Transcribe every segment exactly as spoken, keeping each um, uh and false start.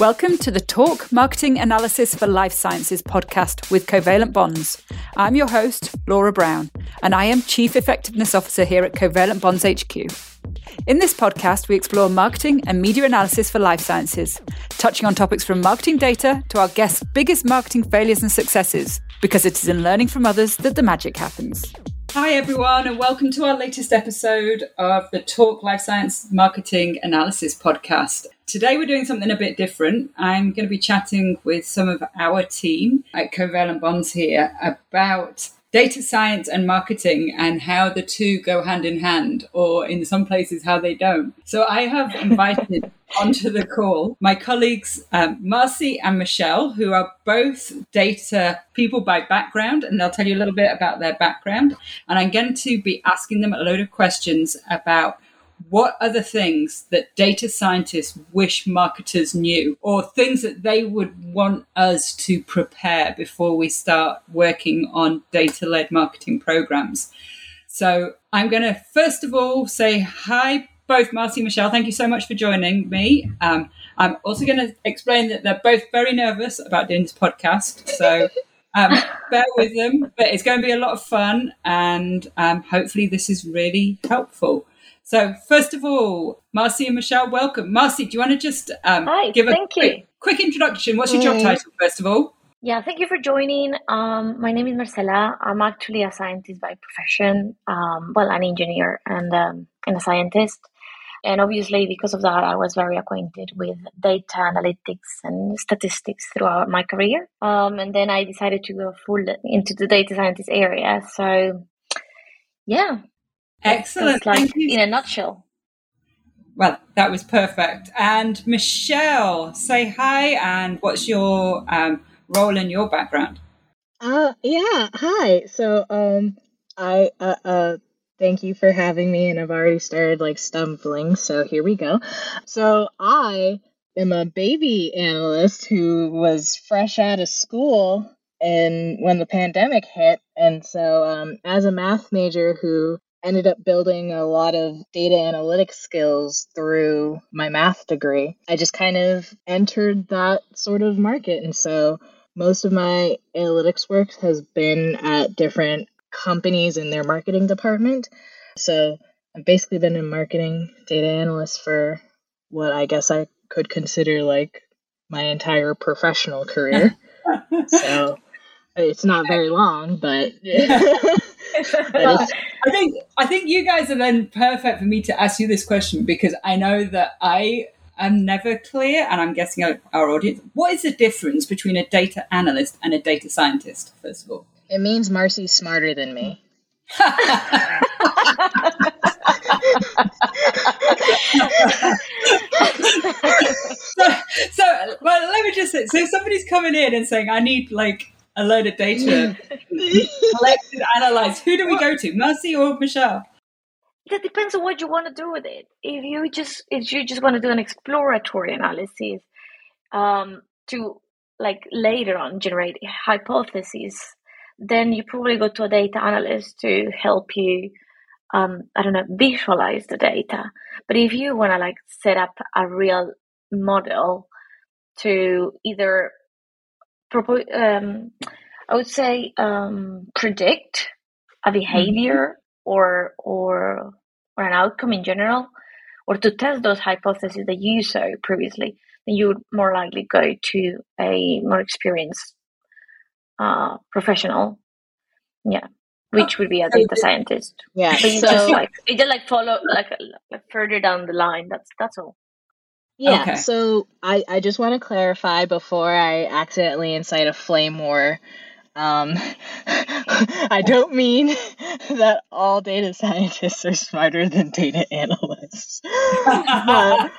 Welcome to the Talk Marketing Analysis for Life Sciences podcast with Covalent Bonds. I'm your host, Laura Brown, and I am Chief Effectiveness Officer here at Covalent Bonds H Q. In this podcast, we explore marketing and media analysis for life sciences, touching on topics from marketing data to our guests' biggest marketing failures and successes, because it is in learning from others that the magic happens. Hi, everyone, and welcome to our latest episode of the Talk Life Science Marketing Analysis podcast. Today we're doing something a bit different. I'm going to be chatting with some of our team at Covalent Bonds here about data science and marketing and how the two go hand in hand, or in some places how they don't. So I have invited onto the call my colleagues um, Marcy and Michelle, who are both data people by background, and they'll tell you a little bit about their background. And I'm going to be asking them a load of questions about what are the things that data scientists wish marketers knew, or things that they would want us to prepare before we start working on data-led marketing programs. So I'm going to, first of all, say hi, both Marcy and Michelle. Thank you so much for joining me. Um, I'm also going to explain that they're both very nervous about doing this podcast. So um, bear with them, but it's going to be a lot of fun, and um, hopefully this is really helpful. So first of all, Marcy and Michelle, welcome. Marcy, do you want to just um, Hi, give a quick, quick introduction? What's your job title, first of all? Yeah, thank you for joining. Um, my name is Marcela. I'm actually a scientist by profession, um, well, an engineer and, um, and a scientist. And obviously, because of that, I was very acquainted with data analytics and statistics throughout my career. Um, and then I decided to go full into the data scientist area. So, yeah. Excellent. Like, thank you. In a nutshell. Well, that was perfect. And Michelle, say hi, and what's your um, role in your background? Uh, yeah, hi. So um, I uh, uh, thank you for having me, and I've already started like stumbling, so here we go. So I am a baby analyst who was fresh out of school and when the pandemic hit, and so um, as a math major who ended up building a lot of data analytics skills through my math degree, I just kind of entered that sort of market. And so most of my analytics work has been at different companies in their marketing department. So I've basically been a marketing data analyst for what I guess I could consider like my entire professional career. So it's not very long, but... Well, I think I think you guys are then perfect for me to ask you this question, because I know that I am never clear, and I'm guessing our, our audience, what is the difference between a data analyst and a data scientist, first of all? It means Marcy's smarter than me. so, so, well, let me just say, so if somebody's coming in and saying, I need, like, a load of data collected, analyzed. Who do we go to, Marcy or Michelle? That depends on what you want to do with it. If you just if you just want to do an exploratory analysis um, to like later on generate hypotheses, then you probably go to a data analyst to help you. Um, I don't know, visualize the data. But if you want to like set up a real model to either Um, I would say um, predict a behavior or or or an outcome in general, or to test those hypotheses that you saw previously, then you would more likely go to a more experienced uh, professional, yeah, which would be a data scientist. Yeah, but you so, just like you just like follow like, like further down the line. That's that's all. Yeah, okay. So I, I just want to clarify before I accidentally incite a flame war. Um, I don't mean that all data scientists are smarter than data analysts. but,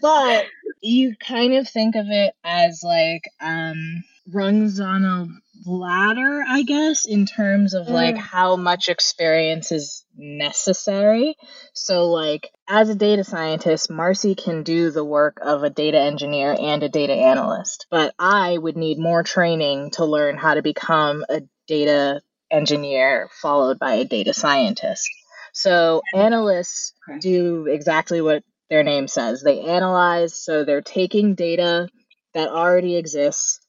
but you kind of think of it as like um, rungs on a ladder, I guess, in terms of like how much experience is necessary. So like as a data scientist, Marcy can do the work of a data engineer and a data analyst, but I would need more training to learn how to become a data engineer followed by a data scientist. So analysts do exactly what their name says. They analyze, so they're taking data that already exists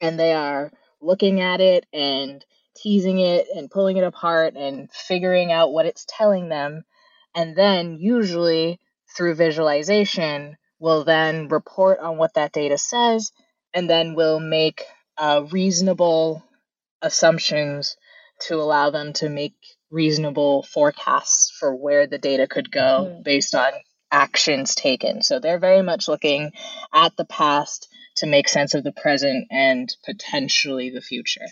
and they are looking at it and teasing it and pulling it apart and figuring out what it's telling them. And then usually through visualization, we'll then report on what that data says, and then we'll make uh, reasonable assumptions to allow them to make reasonable forecasts for where the data could go mm-hmm. based on actions taken. So they're very much looking at the past to make sense of the present and potentially the future.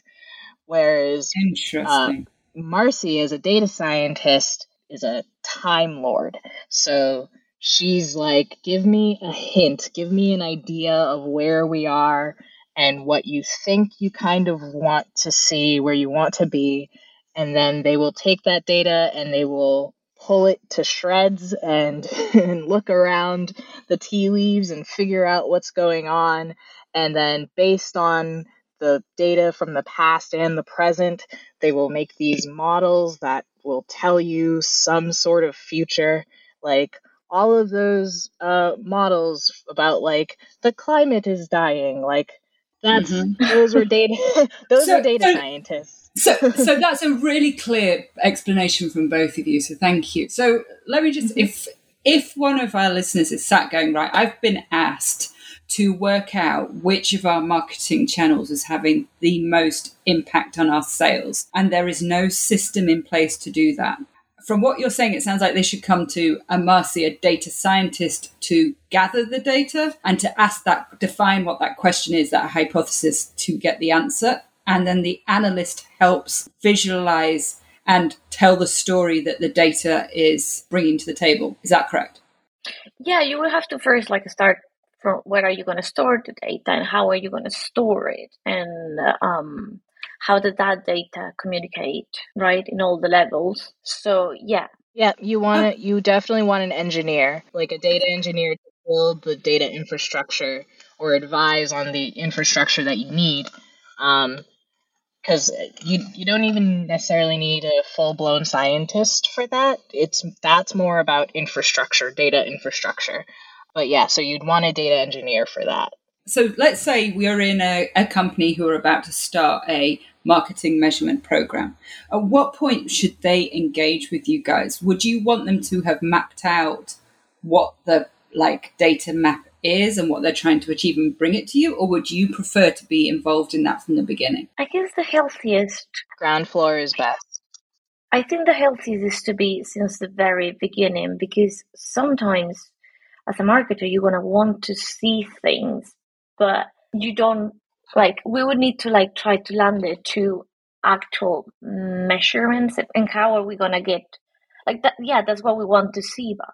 Whereas uh, Marcy, as a data scientist, is a time lord. So she's like, give me a hint, give me an idea of where we are and what you think you kind of want to see, where you want to be. And then they will take that data and they will pull it to shreds and, and look around the tea leaves and figure out what's going on. And then based on the data from the past and the present, they will make these models that will tell you some sort of future. Like all of those uh, models about like the climate is dying, like that's mm-hmm. those were data those so, are data so- scientists. So so that's a really clear explanation from both of you. So thank you. So let me just, if if one of our listeners is sat going, right, I've been asked to work out which of our marketing channels is having the most impact on our sales, and there is no system in place to do that. From what you're saying, it sounds like they should come to a Marcy, a data scientist, to gather the data and to ask that, define what that question is, that hypothesis, to get the answer. And then the analyst helps visualize and tell the story that the data is bringing to the table. Is that correct? Yeah, you will have to first like start from where are you going to store the data and how are you going to store it? And um, how does that data communicate, right, in all the levels? So, yeah. Yeah, you want to, you definitely want an engineer, like a data engineer to build the data infrastructure or advise on the infrastructure that you need. Um, Because you you don't even necessarily need a full-blown scientist for that. It's that's more about infrastructure, data infrastructure. But yeah, so you'd want a data engineer for that. So let's say we are in a, a company who are about to start a marketing measurement program. At what point should they engage with you guys? Would you want them to have mapped out what the like data map is and what they're trying to achieve and bring it to you, or would you prefer to be involved in that from the beginning? I guess the healthiest ground floor is best. I think the healthiest is to be since the very beginning, because sometimes as a marketer you're gonna want to see things, but you don't like. We would need to like try to land it to actual measurements and how are we gonna get like that? Yeah, that's what we want to see, but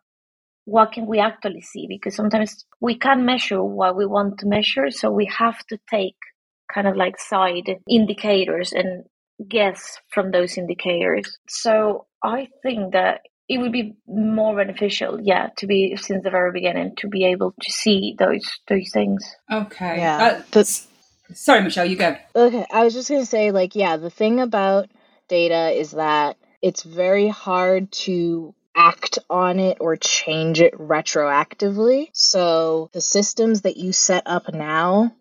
what can we actually see? Because sometimes we can't measure what we want to measure, so we have to take kind of like side indicators and guess from those indicators. So I think that it would be more beneficial, yeah, to be since the very beginning to be able to see those those things. Okay. Yeah. Uh, sorry, Michelle, you go. Okay, I was just gonna say, like, yeah, the thing about data is that it's very hard to act on it or change it retroactively. So the systems that you set up now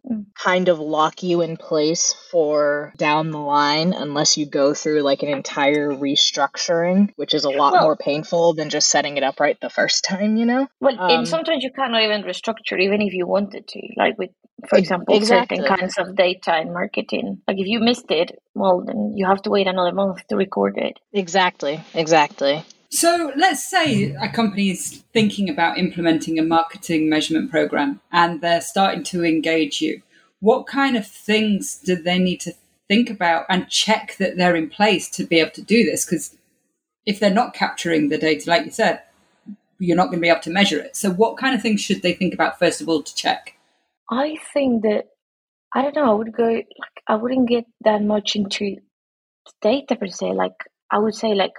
kind of lock you in place for down the line unless you go through like an entire restructuring, which is a lot well, more painful than just setting it up right the first time, you know? Well, um, and sometimes you cannot even restructure even if you wanted to, like with, for example, exactly. certain kinds of data in marketing. Like if you missed it, well, then you have to wait another month to record it. Exactly, exactly. So let's say a company is thinking about implementing a marketing measurement program and they're starting to engage you. What kind of things do they need to think about and check that they're in place to be able to do this? Because if they're not capturing the data, like you said, you're not going to be able to measure it. So what kind of things should they think about, first of all, to check? I think that, I don't know, I would go, like, I wouldn't get that much into data per se. Like, I would say, like,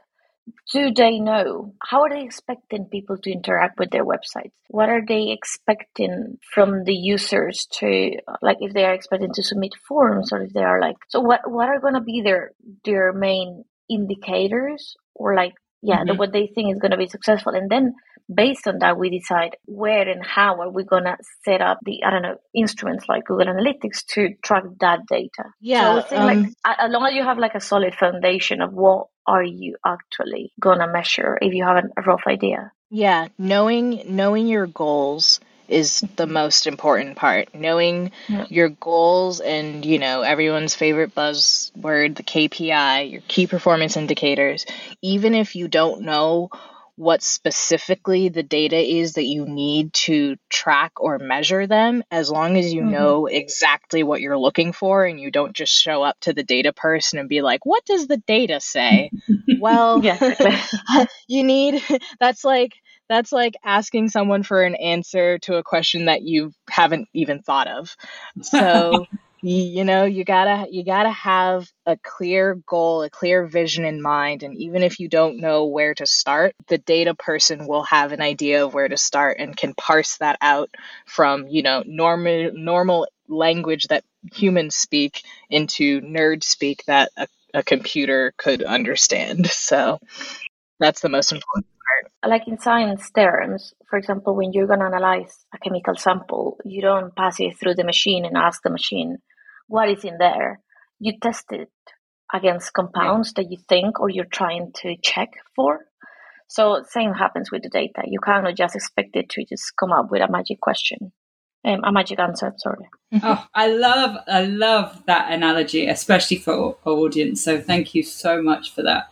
do they know? How are they expecting people to interact with their websites? What are they expecting from the users to, like, if they are expecting to submit forms or if they are like, so what, what are going to be their, their main indicators or like, yeah, mm-hmm. the, what they think is going to be successful. And then based on that, we decide where and how are we going to set up the, I don't know, instruments like Google Analytics to track that data. Yeah. So I think um, like, as long as you have like a solid foundation of what are you actually going to measure if you have a rough idea. Yeah. Knowing, knowing your goals is the most important part. Knowing yeah. your goals and, you know, everyone's favorite buzzword, the K P I, your key performance indicators, even if you don't know what specifically the data is that you need to track or measure them, as long as you mm-hmm. know exactly what you're looking for and you don't just show up to the data person and be like, what does the data say? Well, you need, that's like, That's like asking someone for an answer to a question that you haven't even thought of. So, you know, you gotta, you gotta have a clear goal, a clear vision in mind. And even if you don't know where to start, the data person will have an idea of where to start and can parse that out from, you know, normal, normal language that humans speak into nerd speak that a, a computer could understand. So that's the most important. Like in science terms, for example, when you're going to analyze a chemical sample, you don't pass it through the machine and ask the machine what is in there. You test it against compounds yeah. that you think or you're trying to check for. So same happens with the data. You cannot just expect it to just come up with a magic question, um, a magic answer, sorry. Oh, I love, I love that analogy, especially for our audience. So thank you so much for that.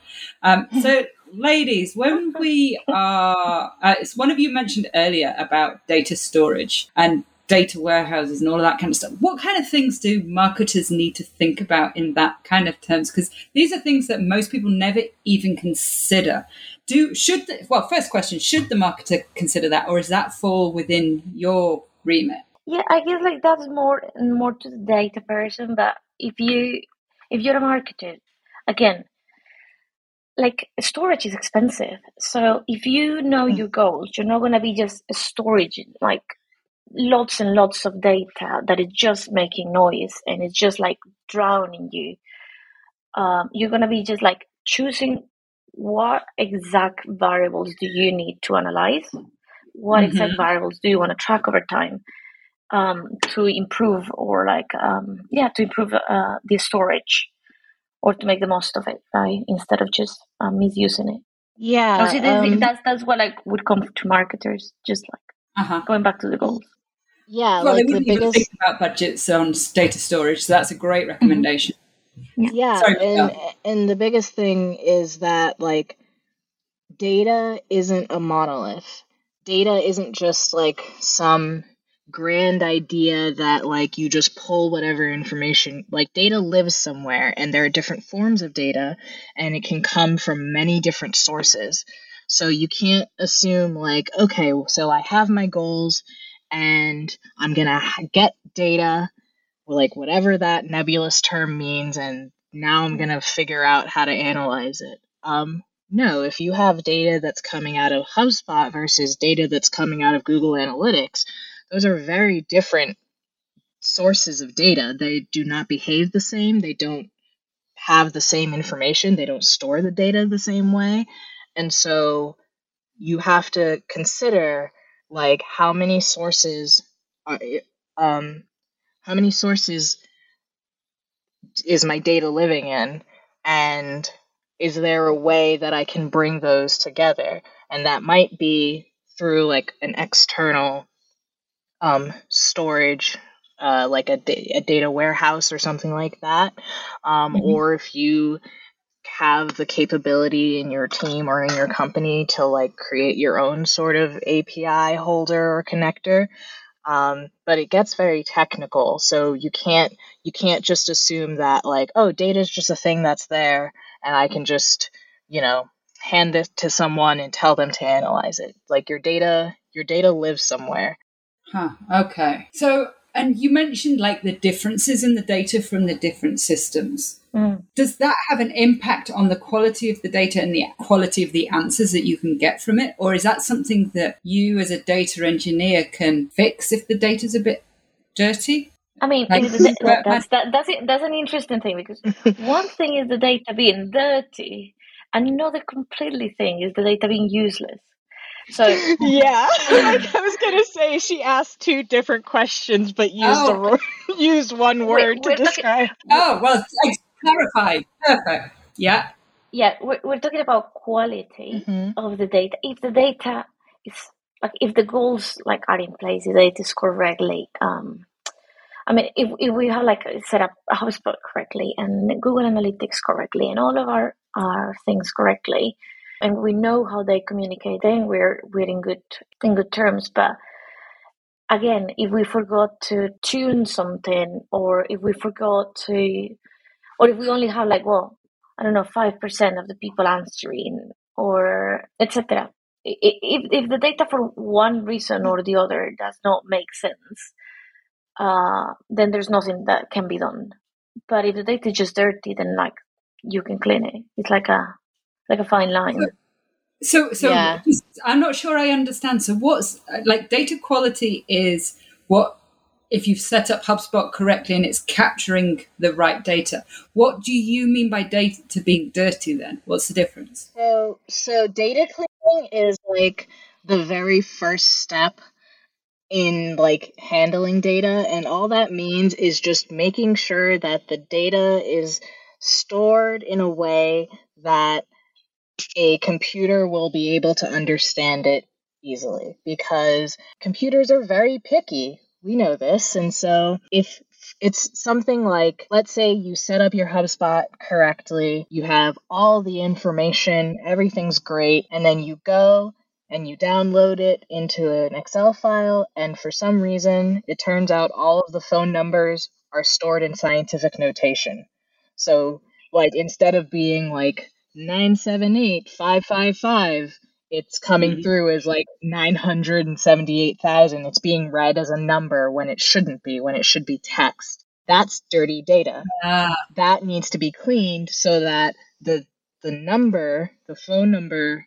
Um, so ladies, when we are, uh, it's one of you mentioned earlier about data storage and data warehouses and all of that kind of stuff. What kind of things do marketers need to think about in that kind of terms? Because these are things that most people never even consider. Do should the, well, first question, should the marketer consider that, or is that fall within your remit? Yeah, I guess like that's more more to the data person. But if you if you're a marketer, again, like storage is expensive. So if you know your goals, you're not going to be just storaging like lots and lots of data that is just making noise and it's just like drowning you. Um, you're going to be just like choosing what exact variables do you need to analyze? What mm-hmm. exact variables do you want to track over time um, to improve or like, um, yeah, to improve uh, the storage? Or to make the most of it, right? Instead of just um, misusing it. Yeah. So um, that's that's what like would come to marketers, just like uh-huh. going back to the goals. Yeah. Well, like they wouldn't the even biggest... think about budgets on data storage, so that's a great recommendation. Mm-hmm. Yeah. yeah. Sorry, and, and the biggest thing is that like data isn't a monolith. Data isn't just like some grand idea that like you just pull whatever information. Like data lives somewhere, and there are different forms of data, and it can come from many different sources. So you can't assume like, okay, so I have my goals and I'm gonna get data, like whatever that nebulous term means, and now I'm gonna figure out how to analyze it. um No, if you have data that's coming out of HubSpot versus data that's coming out of Google Analytics, those are very different sources of data. They do not behave the same. They don't have the same information. They don't store the data the same way. And so you have to consider like how many sources are, um, how many sources is my data living in? And is there a way that I can bring those together? And that might be through like an external Um, storage, uh, like a, da- a data warehouse or something like that. Um, mm-hmm. Or if you have the capability in your team or in your company to like create your own sort of A P I holder or connector. Um, but it gets very technical. So you can't, you can't just assume that like, oh, data is just a thing that's there and I can just, you know, hand it to someone and tell them to analyze it. Like your data, your data lives somewhere. Huh, okay. So, and you mentioned like the differences in the data from the different systems. Mm. Does that have an impact on the quality of the data and the quality of the answers that you can get from it? Or is that something that you as a data engineer can fix if the data's a bit dirty? I mean, like, is the, that, that's, that, that's, it, that's an interesting thing, because one thing is the data being dirty, and another completely thing is the data being useless. So yeah, like I was gonna say, she asked two different questions, but used oh. a ro- used one word we're, to we're describe. Talking- oh well, it's clarified. Perfect. Yeah. Yeah, we're, we're talking about quality mm-hmm. of the data. If the data is like, if the goals like are in place, the data is correctly. Um, I mean, if, if we have like set up HubSpot correctly and Google Analytics correctly and all of our, our things correctly, and we know how they communicate, then we're we're in good in good terms. But again, if we forgot to tune something, or if we forgot to, or if we only have like well. I don't know, five percent of the people answering, or et cetera. If if the data for one reason or the other does not make sense, uh, then there's nothing that can be done. But if the data is just dirty, then like you can clean it. It's like a like a fine line. So so, so yeah. just, I'm not sure I understand. So what's like data quality is what. If you've set up HubSpot correctly and it's capturing the right data. What do you mean by data being dirty then? What's the difference? So, so data cleaning is like the very first step in like handling data. And all that means is just making sure that the data is stored in a way that a computer will be able to understand it easily, because computers are very picky. We know this. And so if it's something like, let's say you set up your HubSpot correctly, you have all the information, everything's great, and then you go and you download it into an Excel file. And for some reason, it turns out all of the phone numbers are stored in scientific notation. So like, instead of being like nine seven eight five five five, it's coming mm-hmm. through as like nine hundred seventy-eight thousand. It's being read as a number when it shouldn't be, when it should be text. That's dirty data. Yeah. That needs to be cleaned so that the the number, the phone number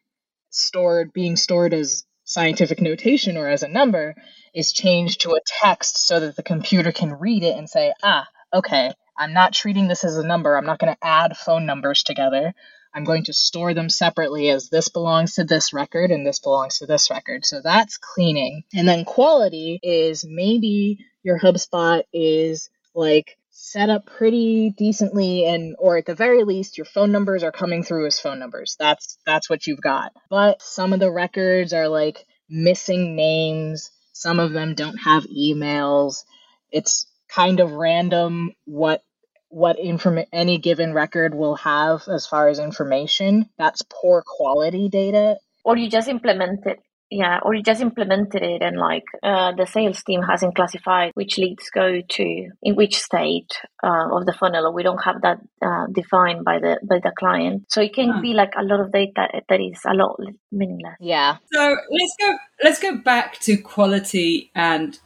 stored, being stored as scientific notation or as a number, is changed to a text so that the computer can read it and say, ah, okay, I'm not treating this as a number. I'm not going to add phone numbers together. I'm going to store them separately as this belongs to this record and this belongs to this record. So that's cleaning. And then quality is maybe your HubSpot is like set up pretty decently, and or at the very least your phone numbers are coming through as phone numbers. That's that's what you've got. But some of the records are like missing names. Some of them don't have emails. It's kind of random what what inform- any given record will have as far as information. That's poor quality data. Or you just implement it. Yeah, or you just implemented it and like uh, the sales team hasn't classified which leads go to, in which state uh, of the funnel. We don't have that uh, defined by the by the client. So it can yeah. be like a lot of data that is a lot meaningless. Yeah. So let's go, let's go back to quality and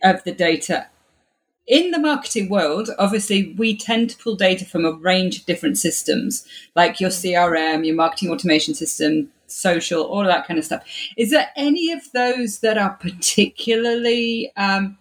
of the data. In the marketing world, obviously, we tend to pull data from a range of different systems, like your C R M, your marketing automation system, social, all of that kind of stuff. Is there any of those that are particularly um,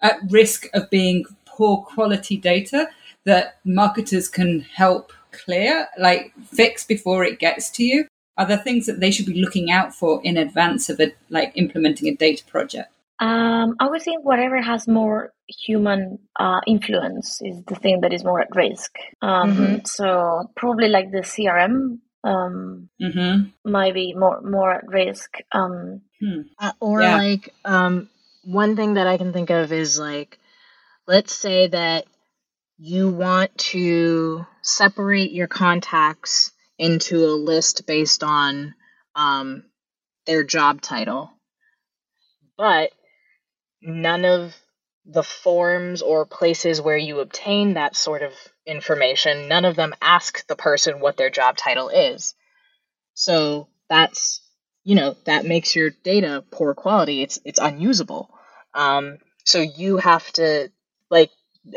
at risk of being poor quality data that marketers can help clear, like fix before it gets to you? Are there things that they should be looking out for in advance of a, like implementing a data project? Um, I would think whatever has more human uh, influence is the thing that is more at risk. Um, mm-hmm. So probably like the C R M um, mm-hmm. might be more, more at risk. Um, hmm. uh, or yeah. like um, one thing that I can think of is like, let's say that you want to separate your contacts into a list based on um, their job title, but none of the forms or places where you obtain that sort of information, none of them ask the person what their job title is. So that's, you know, that makes your data poor quality. It's it's unusable. Um, so you have to, like,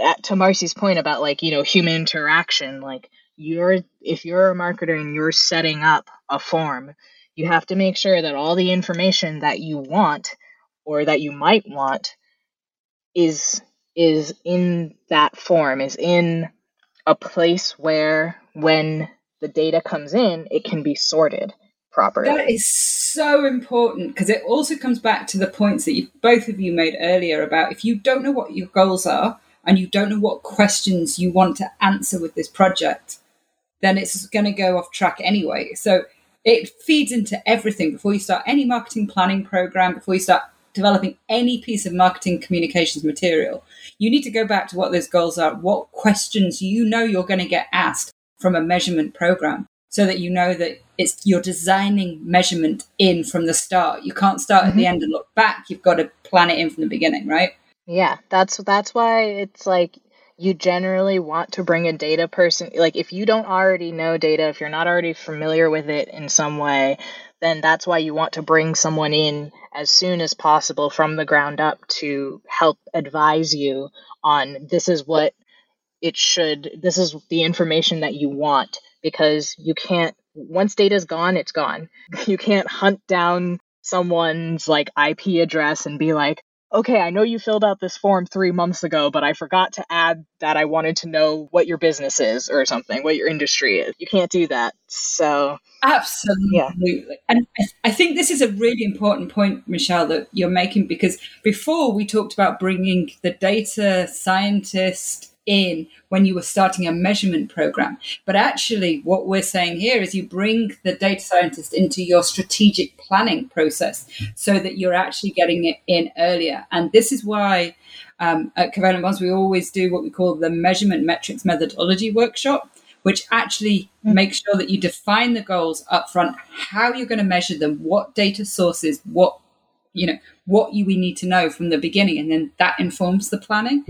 at, to Marcy's point about, like, you know, human interaction, like, you're if you're a marketer and you're setting up a form, you have to make sure that all the information that you want or that you might want is is in that form, is in a place where when the data comes in, it can be sorted. properly. That is so important, because it also comes back to the points that you, both of you made earlier about if you don't know what your goals are and you don't know what questions you want to answer with this project, then it's going to go off track anyway. So it feeds into everything. Before you start any marketing planning program, before you start developing any piece of marketing communications material, you need to go back to what those goals are, what questions you know you're going to get asked from a measurement program, so that you know that it's you're designing measurement in from the start. You can't start mm-hmm. at the end and look back. You've got to plan it in from the beginning, right? Yeah, that's that's why it's like you generally want to bring a data person. Like if you don't already know data, if you're not already familiar with it in some way, then that's why you want to bring someone in as soon as possible from the ground up to help advise you on this is what it should, this is the information that you want, because you can't, once data's gone, it's gone. You can't hunt down someone's like I P address and be like, okay, I know you filled out this form three months ago, but I forgot to add that I wanted to know what your business is or something, what your industry is. You can't do that. So absolutely. Yeah. And I think this is a really important point, Michelle, that you're making, because before we talked about bringing the data scientist in when you were starting a measurement program. But actually what we're saying here is you bring the data scientist into your strategic planning process so that you're actually getting it in earlier. And this is why um, at Covalent Bonds, we always do what we call the measurement metrics methodology workshop, which actually mm-hmm. makes sure that you define the goals up front, how you're going to measure them, what data sources, what you know, what you, we need to know from the beginning. And then that informs the planning.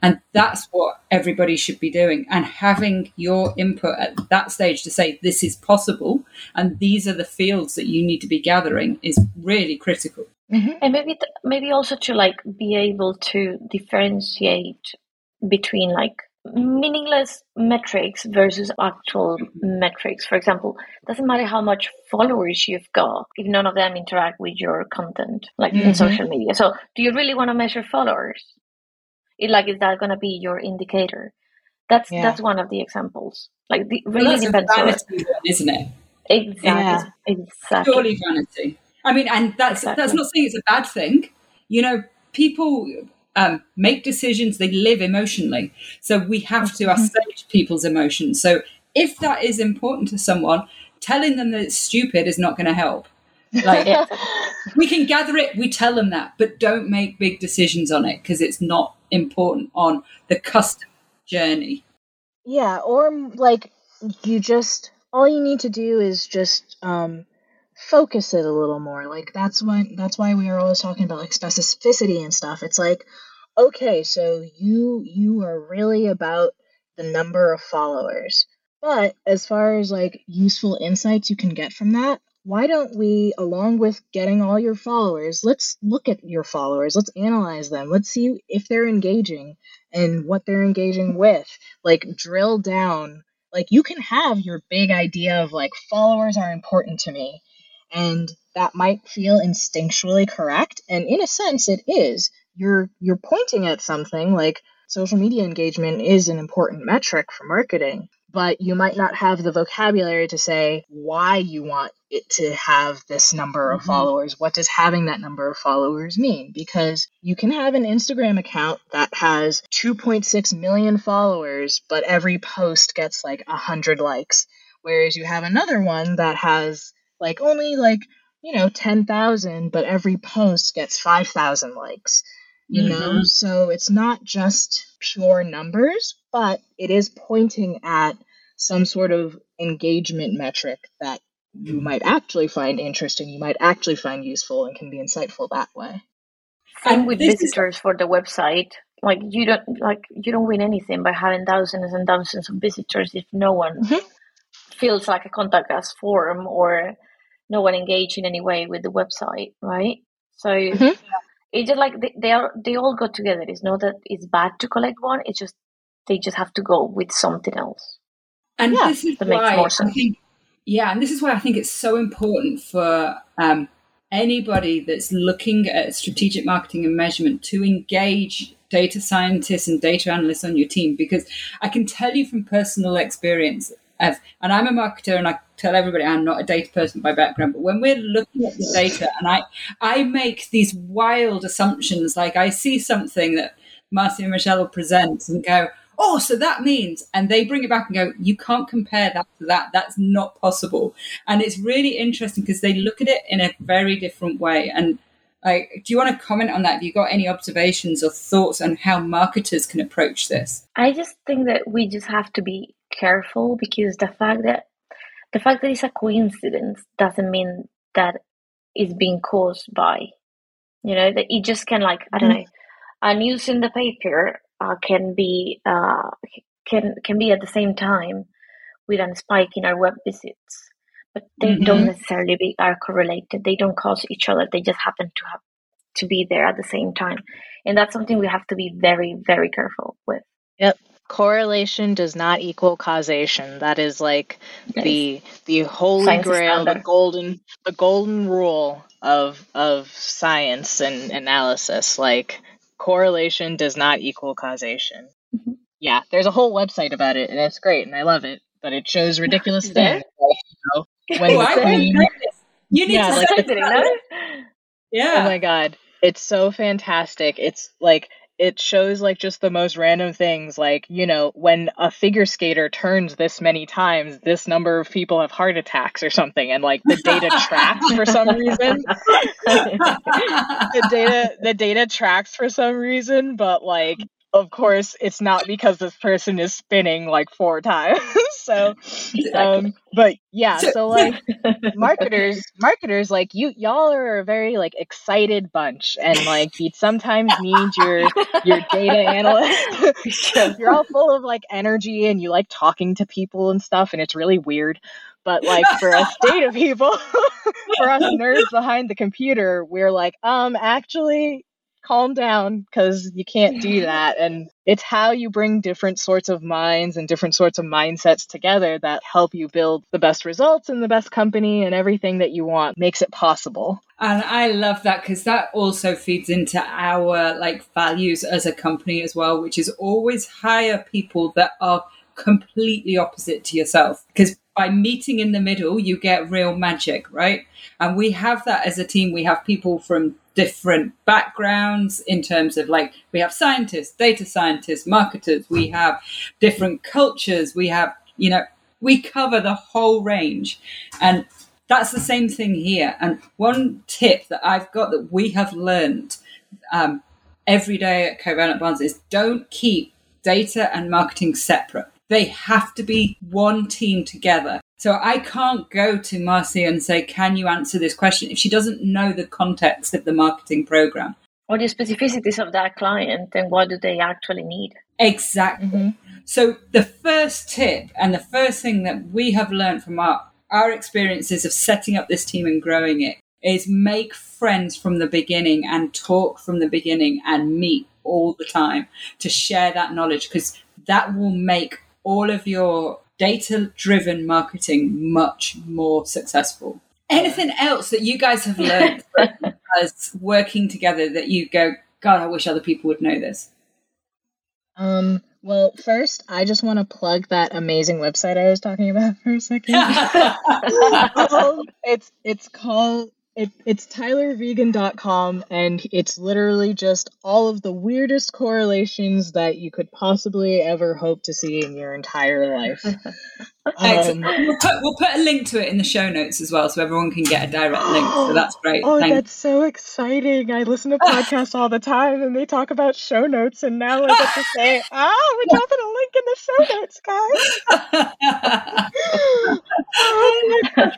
And that's what everybody should be doing, and having your input at that stage to say this is possible and these are the fields that you need to be gathering is really critical. Mm-hmm. And maybe th- maybe also to like be able to differentiate between like meaningless metrics versus actual mm-hmm. metrics. For example, doesn't matter how much followers you've got if none of them interact with your content, like mm-hmm. in social media. So do you really want to measure followers? It, like, is that going to be your indicator? That's yeah. that's one of the examples. Like, the, really well, depends on it, isn't it? Exactly. Yeah. Exactly. Purely vanity. I mean, and that's exactly. that's not saying it's a bad thing. You know, people um, make decisions; they live emotionally, so we have to mm-hmm. assuage people's emotions. So, if that is important to someone, telling them that it's stupid is not going to help. Like yeah. we can gather it, we tell them that, but don't make big decisions on it because it's not important on the customer journey. Yeah, or like you just all you need to do is just um, focus it a little more. Like that's why that's why we are always talking about like specificity and stuff. It's like, okay, so you you are really about the number of followers, but as far as like useful insights you can get from that, why don't we, along with getting all your followers, let's look at your followers. Let's analyze them. Let's see if they're engaging and what they're engaging with. Like, drill down. Like, you can have your big idea of, like, followers are important to me. And that might feel instinctually correct. And in a sense, it is. You're you're pointing at something. Like, social media engagement is an important metric for marketing. But you might not have the vocabulary to say why you want it to have this number of mm-hmm. followers. What does having that number of followers mean? Because you can have an Instagram account that has two point six million followers, but every post gets like one hundred likes. Whereas you have another one that has like only like, you know, ten thousand, but every post gets five thousand likes. You know, mm-hmm. so it's not just pure numbers, but it is pointing at some sort of engagement metric that you might actually find interesting, you might actually find useful, and can be insightful that way. And with visitors for the website, like you don't like you don't win anything by having thousands and thousands of visitors if no one mm-hmm. feels like a contact us form or no one engaged in any way with the website, right? So. Mm-hmm. It's just like they, they are. They all go together. It's not that it's bad to collect one. It's just they just have to go with something else. And yeah, this is that why makes more sense. I think, yeah, and this is why I think it's so important for um, anybody that's looking at strategic marketing and measurement to engage data scientists and data analysts on your team, because I can tell you from personal experience, of, and I'm a marketer and I tell everybody I'm not a data person by background, but when we're looking at the data, and I, I make these wild assumptions, like I see something that Marcia and Michelle will present and go, oh, so that means, and they bring it back and go, you can't compare that to that. That's not possible. And it's really interesting because they look at it in a very different way. And I, do you want to comment on that? Have you got any observations or thoughts on how marketers can approach this? I just think that we just have to be careful, because the fact that the fact that it's a coincidence doesn't mean that it's being caused by, you know, that it just can, like, I don't know, a news in the paper uh, can be uh, can can be at the same time with a spike in our web visits. But they mm-hmm. don't necessarily be are correlated. They don't cause each other. They just happen to have to be there at the same time. And that's something we have to be very, very careful with. Yep. Correlation does not equal causation. That is like yes. the the holy science grail, the golden the golden rule of of science and analysis. Like correlation does not equal causation. Mm-hmm. Yeah, there's a whole website about it, and it's great, and I love it. But it shows ridiculous things. Like, you know, when oh, the queen, you need yeah, to like send the, it, no? Yeah. Oh my god, it's so fantastic. It's like it shows like just the most random things, like, you know, when a figure skater turns this many times, this number of people have heart attacks or something, and like the data tracks for some reason. the data the data tracks for some reason, but like of course, it's not because this person is spinning like four times. So, um, but yeah, so like marketers, marketers, like you, y'all are a very like excited bunch, and like you sometimes need your, your data analyst. You're all full of like energy and you like talking to people and stuff. And it's really weird. But like for us data people, for us nerds behind the computer, we're like, um, actually, calm down, because you can't do that. And it's how you bring different sorts of minds and different sorts of mindsets together that help you build the best results and the best company and everything that you want, makes it possible. And I love that, because that also feeds into our like values as a company as well, which is always hire people that are completely opposite to yourself, because by meeting in the middle, you get real magic, right? And we have that as a team. We have people from different backgrounds in terms of like, we have scientists, data scientists, marketers, we have different cultures, we have, you know, we cover the whole range. And that's the same thing here. And one tip that I've got that we have learned um, every day at Covalent Bonds is don't keep data and marketing separate. They have to be one team together. So I can't go to Marcia and say, can you answer this question, if she doesn't know the context of the marketing program? Or the specificities of that client and what do they actually need? Exactly. Mm-hmm. So the first tip and the first thing that we have learned from our, our experiences of setting up this team and growing it is make friends from the beginning and talk from the beginning and meet all the time to share that knowledge, because that will make all of your data-driven marketing much more successful. Anything else that you guys have learned as working together that you go, God, I wish other people would know this? Um. Well, first, I just want to plug that amazing website I was talking about for a second. it's it's called it, it's tyler vegan dot com, and it's literally just all of the weirdest correlations that you could possibly ever hope to see in your entire life. um, we'll, put, we'll put a link to it in the show notes as well, so everyone can get a direct link. So that's great. Oh, Thanks. That's so exciting! I listen to podcasts all the time, and they talk about show notes, and now I get to say, "Ah, oh, we're dropping a link in the show notes, guys." Oh my gosh.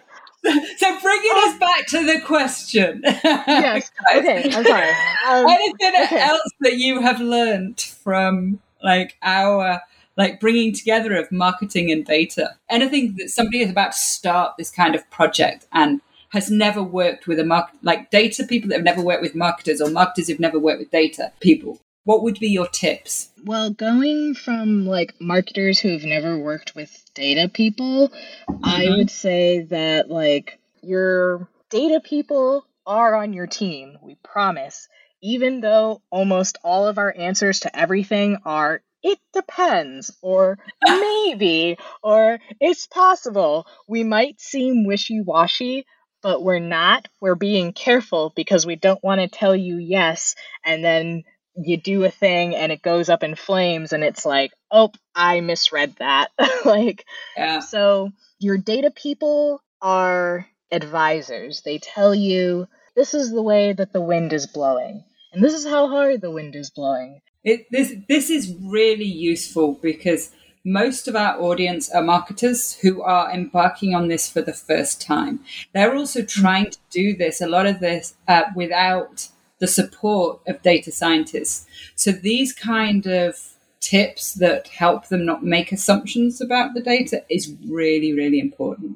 So bringing oh. us back to the question. Yes. Okay. I'm sorry. Um, Anything okay. else that you have learned from like our like bringing together of marketing and data? Anything that somebody is about to start this kind of project and has never worked with a market, like data people that have never worked with marketers, or marketers who've never worked with data people. What would be your tips? Well, going from like marketers who've never worked with data people, mm-hmm. I would say that like your data people are on your team, we promise, even though almost all of our answers to everything are it depends, or maybe, or it's possible. We might seem wishy-washy, but we're not. We're being careful because we don't want to tell you yes, and then you do a thing and it goes up in flames and it's like, oh, I misread that. Like, yeah. So your data people are advisors. They tell you, this is the way that the wind is blowing, and this is how hard the wind is blowing. It, this, this is really useful because most of our audience are marketers who are embarking on this for the first time. They're also trying to do this, a lot of this, uh, without the support of data scientists. So these kind of tips that help them not make assumptions about the data is really, really important.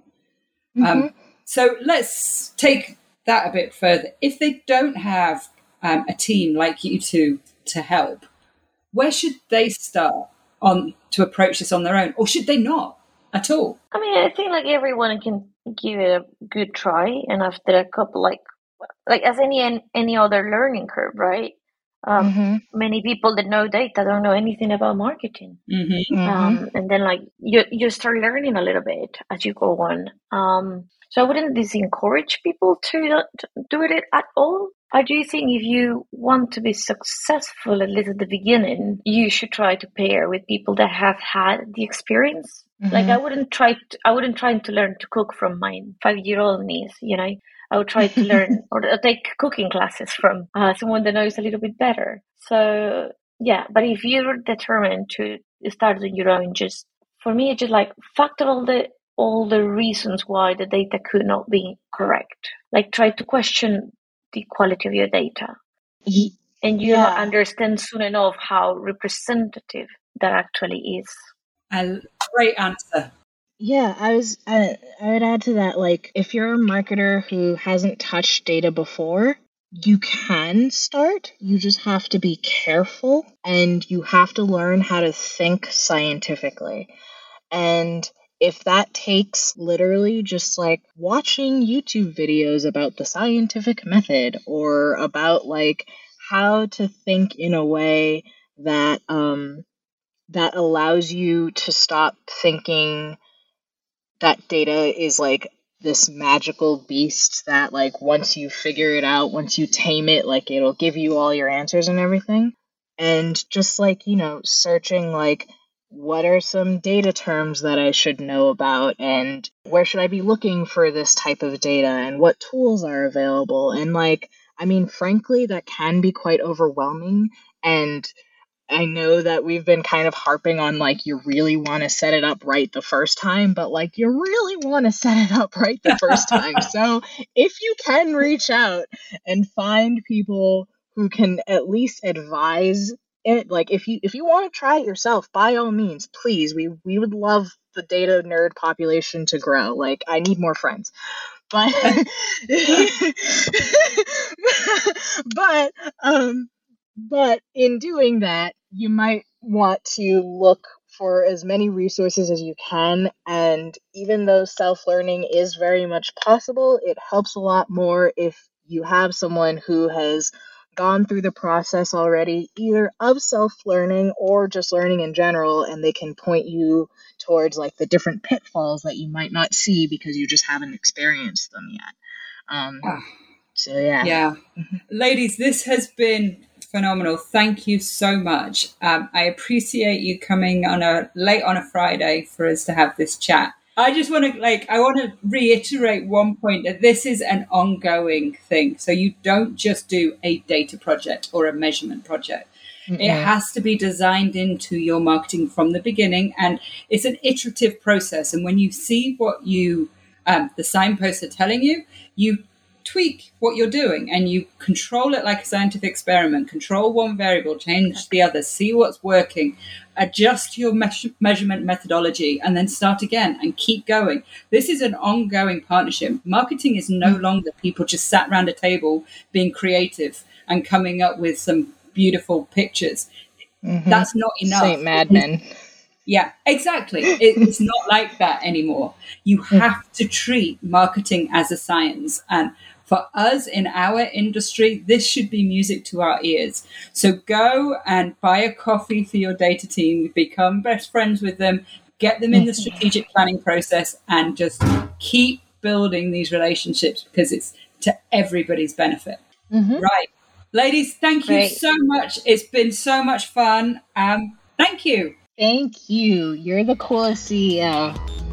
Mm-hmm. Um, so let's take that a bit further. If they don't have um, a team like you two to help, where should they start on to approach this on their own? Or should they not at all? I mean, I think like everyone can give it a good try. And after a couple, like, like as any any other learning curve, right? Um, mm-hmm. Many people that know data don't know anything about marketing. Mm-hmm. Mm-hmm. Um, and then like you you start learning a little bit as you go on. Um, so I wouldn't disencourage people to not do it at all. I do think if you want to be successful, at least at the beginning, you should try to pair with people that have had the experience. Mm-hmm. Like I wouldn't try to, I wouldn't try to learn to cook from my five-year-old niece, you know. I would try to learn or take cooking classes from uh, someone that knows a little bit better. So, yeah, but if you're determined to start on your own, just for me, it's just like factor all the all the reasons why the data could not be correct. Like try to question the quality of your data. And you yeah. understand soon enough how representative that actually is. A great answer. Yeah, I was. I, I would add to that, like, if you're a marketer who hasn't touched data before, you can start. You just have to be careful, and you have to learn how to think scientifically. And if that takes literally just, like, watching YouTube videos about the scientific method or about, like, how to think in a way that um, that allows you to stop thinking that data is like this magical beast that like once you figure it out, once you tame it, like it'll give you all your answers and everything. And just like, you know, searching like what are some data terms that I should know about and where should I be looking for this type of data and what tools are available. And like, I mean, frankly, that can be quite overwhelming. And I know that we've been kind of harping on like you really want to set it up right the first time, but like you really want to set it up right the first time. So if you can reach out and find people who can at least advise it, like if you if you want to try it yourself, by all means, please. We we would love the data nerd population to grow. Like I need more friends. But but um But in doing that, you might want to look for as many resources as you can. And even though self-learning is very much possible, it helps a lot more if you have someone who has gone through the process already, either of self-learning or just learning in general, and they can point you towards like the different pitfalls that you might not see because you just haven't experienced them yet. Um, oh. So, yeah. Yeah. Ladies, this has been phenomenal. Thank you so much. Um, I appreciate you coming on a late on a Friday for us to have this chat. I just want to like, I want to reiterate one point that this is an ongoing thing. So you don't just do a data project or a measurement project. Mm-hmm. It has to be designed into your marketing from the beginning. And it's an iterative process. And when you see what you, um, the signposts are telling you, you tweak what you're doing and you control it like a scientific experiment. Control one variable, change the other, see what's working, adjust your me- measurement methodology, and then start again and keep going. This is an ongoing partnership. Marketing is no longer people just sat around a table being creative and coming up with some beautiful pictures. Mm-hmm. That's not enough. Saint Mad Men. Yeah, exactly. It's not like that anymore. You have to treat marketing as a science and For us in our industry, this should be music to our ears. So go and buy a coffee for your data team, become best friends with them, get them in the strategic planning process, and just keep building these relationships because it's to everybody's benefit. Mm-hmm. Right. Ladies, thank Great. you so much. It's been so much fun. Um, thank you. Thank you. You're the coolest C E O.